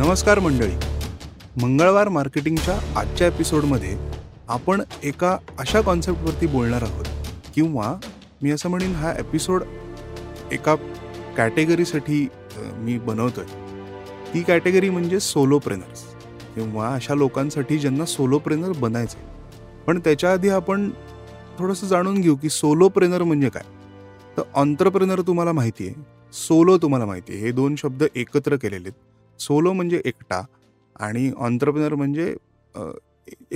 नमस्कार मंडळी. मंगळवार मार्केटिंगच्या आजच्या एपिसोडमध्ये आपण एका अशा कॉन्सेप्टवरती बोलणार आहोत, किंवा मी असं म्हणेन हा एपिसोड एका कॅटेगरीसाठी मी बनवतो आहे. ती कॅटेगरी म्हणजे सोलोप्रेनर्स, किंवा अशा लोकांसाठी ज्यांना सोलोप्रेनर बनायचं आहे. पण त्याच्या आधी आपण थोडंसं जाणून घेऊ की सोलोप्रेनर म्हणजे काय. तर ऑन्ट्रप्रेनर तुम्हाला माहिती आहे, सोलो तुम्हाला माहिती आहे. हे दोन शब्द एकत्र केलेले आहेत. सोलो म्हणजे एकटा आणि ऑन्ट्रप्रेनर म्हणजे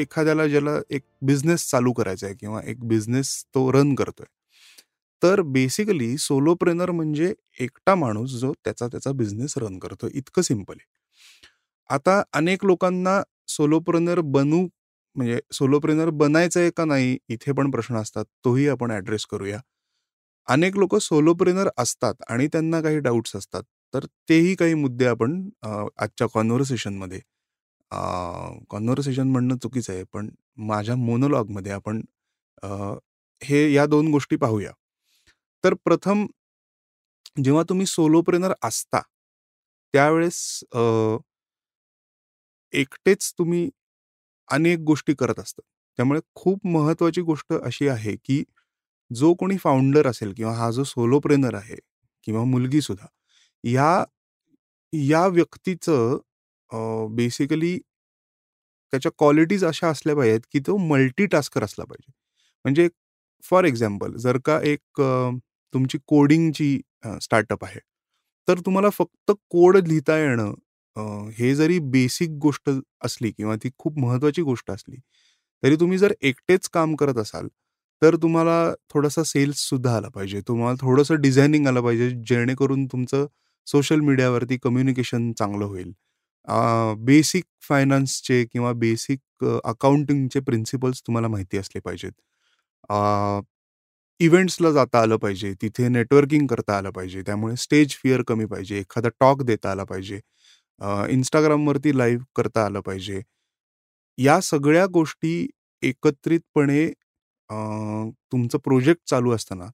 एखाद्याला ज्याला एक बिझनेस चालू करायचा आहे किंवा एक बिझनेस तो रन करतोय. तर बेसिकली सोलोप्रेनर म्हणजे एकटा माणूस जो त्याचा बिझनेस रन करतो. इतकं सिंपल आहे. आता अनेक लोकांना सोलोप्रेनर बनू म्हणजे सोलोप्रेनर बनायचं आहे का नाही, इथे पण प्रश्न असतात. तोही आपण ॲड्रेस करूया. अनेक लोक सोलोप्रेनर असतात आणि त्यांना काही डाऊट्स असतात. तर तेही काही मुद्दे आपण आजच्या कॉन्व्हर्सेशनमध्ये कॉन्व्हर्सेशन म्हणणं चुकीचं आहे, पण माझ्या मोनोलॉगमध्ये आपण हे या दोन गोष्टी पाहूया. तर प्रथम, जेव्हा तुम्ही सोलोप्रेनर असता त्यावेळेस एकटेच तुम्ही अनेक गोष्टी करत असतात. त्यामुळे खूप महत्त्वाची गोष्ट अशी आहे की जो कोणी फाउंडर असेल किंवा हा जो सोलोप्रेनर आहे किंवा मुलगीसुद्धा, या व्यक्तीचं बेसिकली त्याच्या क्वालिटीज अशा असल्या पाहिजेत की तो मल्टीटास्कर असला पाहिजे. म्हणजे फॉर एक्झाम्पल, जर का एक तुमची कोडिंगची स्टार्टअप आहे तर तुम्हाला फक्त कोड लिहिता येणं हे जरी बेसिक गोष्ट असली किंवा ती खूप महत्त्वाची गोष्ट असली तरी तुम्ही जर एकटेच काम करत असाल तर तुम्हाला थोडासा सेल्ससुद्धा आला पाहिजे, तुम्हाला थोडंसं डिझायनिंग आलं पाहिजे, जेणेकरून तुमचं सोशल मीडियावरती कम्युनिकेशन चांगलं होईल. बेसिक फायनान्सचे किंवा बेसिक अकाउंटिंगचे प्रिन्सिपल्स तुम्हाला माहिती असले पाहिजेत. इव्हेंट्सला जाता आलं पाहिजे, तिथे नेटवर्किंग करता आलं पाहिजे, त्यामुळे स्टेज फिअर कमी पाहिजे, एखादा टॉक देता आला पाहिजे, इंस्टाग्रामवरती लाईव्ह करता आलं पाहिजे. या सगळ्या गोष्टी एकत्रितपणे तुमचं प्रोजेक्ट चालू असताना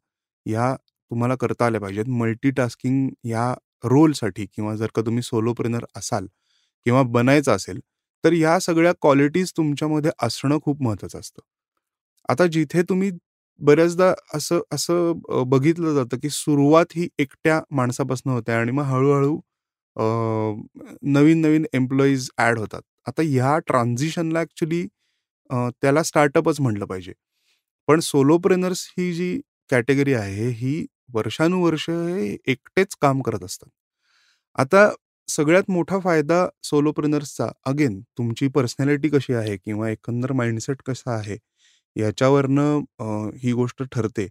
या तुम्हाला करता आल्या पाहिजेत. मल्टीटास्किंग या रोलसाठी, किंवा जर का तुम्ही सोलोप्रेनर असाल किंवा बनायचं असेल तर या सगळ्या क्वालिटीज तुमच्यामध्ये असणं खूप महत्त्वाचं असतं. आता जिथे तुम्ही बऱ्याचदा असं बघितलं जातं की सुरुवात ही एकट्या माणसापासून होते आणि मग हळूहळू नवीन नवीन एम्प्लॉईज ॲड होतात. आता ह्या ट्रान्झिशनला ॲक्च्युली त्याला स्टार्टअपच म्हटलं पाहिजे. पण सोलोप्रेनर्स ही जी कॅटेगरी आहे ही वर्षानुवर्ष हे एकटेच काम करत असतात. आता सगळ्यात मोठा फायदा सोलोप्रेनर्सचा, अगेन तुमची पर्सनॅलिटी कशी आहे किंवा एकंदर माइंडसेट कसा आहे याच्यावरनं ही गोष्ट ठरते.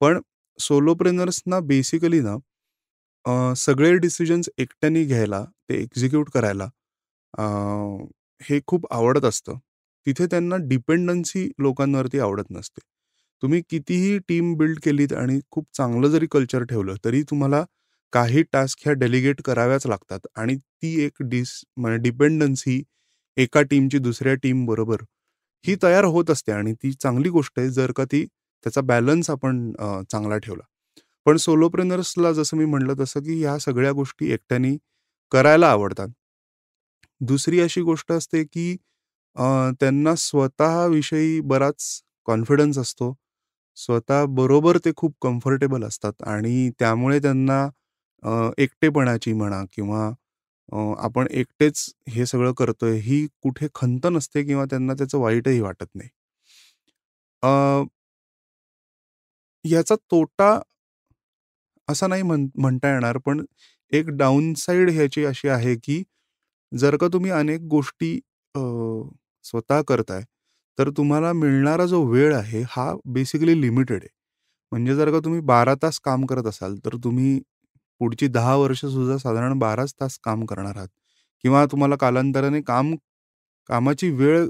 पण सोलोप्रेनर्सना बेसिकली ना सगळे डिसिजन्स एकट्याने घ्यायला, ते एक्झिक्यूट करायला हे खूप आवडत असतं. तिथे त्यांना डिपेंडन्सी लोकांवरती आवडत नसते. तुम्ही कितीही टीम बिल्ड केलीत आणि खूप चांगलं जरी कल्चर ठेवलं तरी तुम्हाला काही टास्क ह्या डेलिगेट कराव्याच लागतात, आणि ती एक डिपेंडन्सी एका टीमची दुसऱ्या टीम बरोबर ही तयार होत असते, आणि ती चांगली गोष्ट आहे जर का ती त्याचा बॅलन्स आपण चांगला ठेवला. पण सोलोप्रेनर्सला जसं मी म्हटलं तसं की ह्या सगळ्या गोष्टी एकट्याने करायला आवडतात. दुसरी अशी गोष्ट असते की त्यांना स्वतःविषयी बराच कॉन्फिडन्स असतो, स्वतःबरोबर ते खूप कम्फर्टेबल असतात, आणि त्यामुळे त्यांना एकटेपणाची म्हणा किंवा आपण एकटेच हे सगळं करतोय ही कुठे खंत नसते किंवा त्यांना त्याचं वाईटही वाटत नाही. याचा तोटा असा नाही म्हणता येणार, पण एक डाऊनसाईड ह्याची अशी आहे की जर का तुम्ही अनेक गोष्टी स्वतः करताय तर तुम्हाला मिळणारा जो वेळ आहे हा बेसिकली लिमिटेड आहे. म्हणजे जर का तुम्ही 12 तास काम करत असाल तर तुम्ही पुढची 10 वर्षसुद्धा साधारण 12 तास काम करणार आहात, किंवा तुम्हाला कालांतराने कामाची वेळ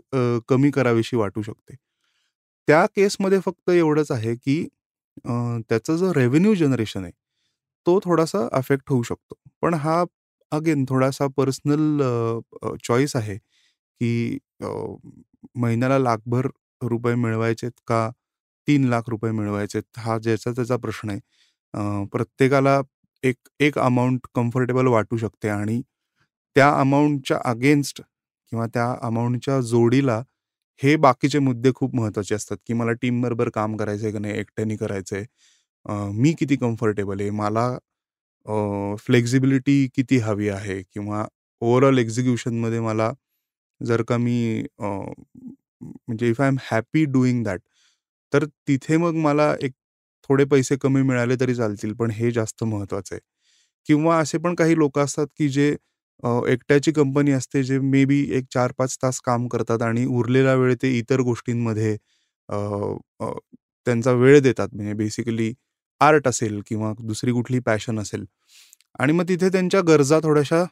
कमी करावीशी वाटू शकते. त्या केसमध्ये फक्त एवढंच आहे की त्याचं जो रेव्हेन्यू जनरेशन आहे तो थोडासा अफेक्ट होऊ शकतो. पण हा अगेन थोडासा पर्सनल चॉईस आहे की महिन्याला 1,00,000 रुपये मिळवायचेत का 3,00,000 रुपये मिळवायचेत, हा ज्याचा त्याचा प्रश्न आहे. प्रत्येकाला एक अमाऊंट कम्फर्टेबल वाटू शकते, आणि त्या अमाऊंटच्या अगेन्स्ट किंवा त्या अमाऊंटच्या जोडीला हे बाकीचे मुद्दे खूप महत्वाचे असतात, की मला टीम बरोबर काम करायचंय का नाही, एकट्याने करायचंय, मी किती कम्फर्टेबल आहे, मला फ्लेक्झिबिलिटी किती हवी आहे, किंवा ओव्हरऑल एक्झिक्युशनमध्ये मला जर का मी म्हणजे if I am happy doing that, तर तिथे मग मला एक थोडे पैसे कमी मिळाले तरी चालतील, पण हे जास्त महत्त्वाचं आहे. किंवा असे पण काही लोक असतात की जे एकट्याची कंपनी असते, जे मे बी 4-5 तास काम करतात आणि उरलेला वेळ ते इतर गोष्टींमध्ये त्यांचा वेळ देतात, म्हणजे बेसिकली आर्ट असेल किंवा दुसरी कुठली पॅशन असेल, आणि मग तिथे त्यांच्या गरजा थोड्याशा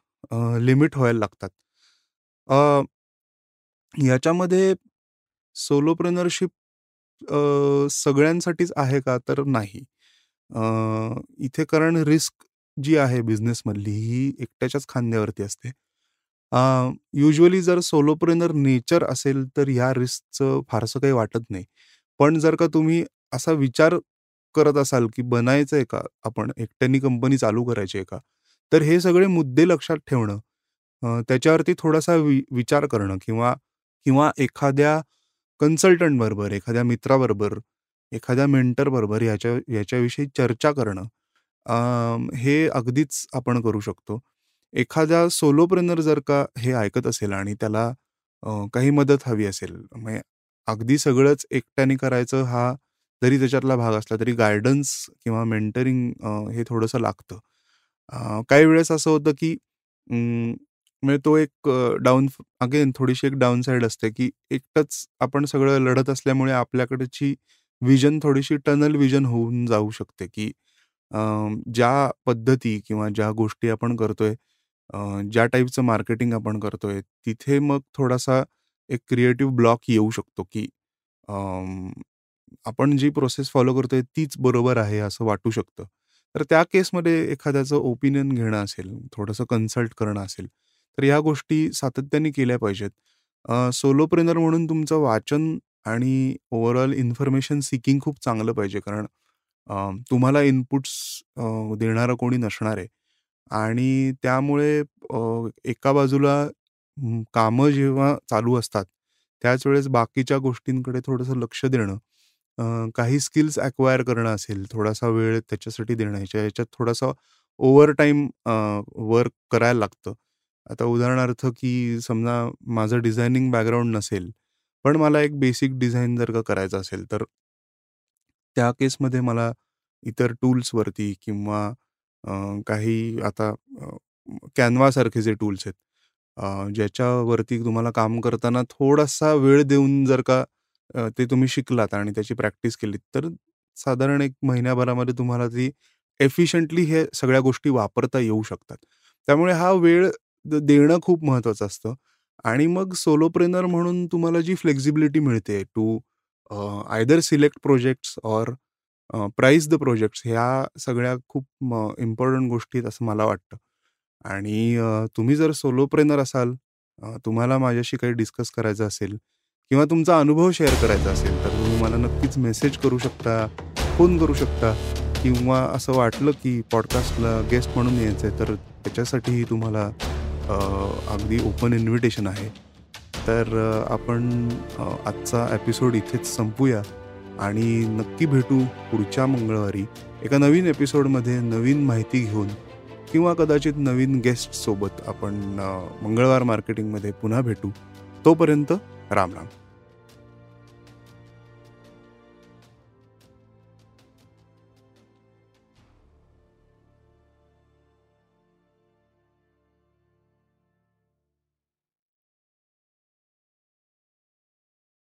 लिमिट व्हायला लागतात. याच्यामध्ये सोलोप्रेनरशिप सगळ्यांसाठीच आहे का, तर नाही. इथे कारण रिस्क जी आहे बिझनेसमधली ही एकट्याच्याच खांद्यावरती असते. युजली जर सोलोप्रेनर नेचर असेल तर ह्या रिस्कचं फारसं काही वाटत नाही, पण जर का तुम्ही असा विचार करत असाल की बनायचं आहे का, आपण एकट्याने कंपनी चालू करायची आहे का, तर हे सगळे मुद्दे लक्षात ठेवणं, त्याच्यावरती थोडासा विचार करणं, किंवा एखाद्या कन्सल्टंट बरोबर, एखाद्या मित्राबरोबर, एखाद्या मेंटर बरोबर याच्याविषयी चर्चा करणं हे अगदीच आपण करू शकतो. एखाद्या सोलोप्रेनर जर का हे ऐकत असेल आणि त्याला काही मदत हवी असेल, म्हणजे अगदी सगळंच एकट्याने करायचं हा जरी त्याच्यातला भाग असला तरी गायडन्स किंवा मेंटरिंग हे थोडंसं लागतं. काही वेळेस असं होतं की म्हणजे तो एक डाऊन, अगेन थोडीशी एक डाऊनसाईड असते की एकटंच आपण सगळं लढत असल्यामुळे आपल्याकडची विजन थोडीशी टनल विजन होऊन जाऊ शकते, की ज्या पद्धती किंवा ज्या गोष्टी आपण करतोय, ज्या टाईपचं मार्केटिंग आपण करतोय, तिथे मग थोडासा एक क्रिएटिव्ह ब्लॉक येऊ शकतो, की आपण जी प्रोसेस फॉलो करतोय तीच बरोबर आहे असं वाटू शकतं. तर त्या केसमध्ये एखाद्याचं ओपिनियन घेणं असेल, थोडंसं कन्सल्ट करणं असेल, तर ह्या गोष्टी सातत्याने केल्या पाहिजेत. सोलोप्रेनर म्हणून तुमचं वाचन आणि ओव्हरऑल इन्फॉर्मेशन सिकिंग खूप चांगलं पाहिजे, कारण तुम्हाला इनपुट्स देणारा कोणी नसणार आहे, आणि त्यामुळे एका बाजूला कामं जेव्हा चालू असतात त्याच वेळेस बाकीच्या गोष्टींकडे थोडंसं लक्ष देणं, काही स्किल्स ॲक्वायर करणं असेल, थोडासा वेळ त्याच्यासाठी देणं, याच्यात थोडासा ओव्हर टाईम वर्क करायला लागतं. आता उदाहरणार्थ की समजा माझं डिझायनिंग बॅकग्राऊंड नसेल पण मला एक बेसिक डिझाईन जर का करायचं असेल, तर त्या केसमध्ये मला इतर टूल्सवरती किंवा काही आता कॅनवासारखे जे टूल्स आहेत ज्याच्यावरती तुम्हाला काम करताना थोडासा वेळ देऊन जर का ते तुम्ही शिकलात आणि त्याची प्रॅक्टिस केली, तर साधारण 1 महिन्याभरामध्ये तुम्हाला ती एफिशियंटली हे सगळ्या गोष्टी वापरता येऊ शकतात. त्यामुळे हा वेळ देणं खूप महत्त्वाचं असतं. आणि मग सोलोप्रेनर म्हणून तुम्हाला जी फ्लेक्झिबिलिटी मिळते to either select projects or price the projects, ह्या सगळ्या खूप इम्पॉर्टंट गोष्टी आहेत असं मला वाटतं. आणि तुम्ही जर सोलोप्रेनर असाल, तुम्हाला माझ्याशी काही डिस्कस करायचं असेल किंवा तुमचा अनुभव शेअर करायचा असेल, तर तुम्ही मला नक्कीच मेसेज करू शकता, फोन करू शकता, किंवा असं वाटलं की पॉडकास्टला गेस्ट म्हणून यायचं आहे तर त्याच्यासाठीही तुम्हाला अगदी ओपन इन्व्हिटेशन आहे. तर आपण आजचा एपिसोड इथेच संपूया आणि नक्की भेटू पुढच्या मंगळवारी एका नवीन एपिसोडमध्ये, नवीन माहिती घेऊन किंवा कदाचित नवीन गेस्टसोबत. आपण मंगळवार मार्केटिंगमध्ये पुन्हा भेटू. तोपर्यंत राम राम.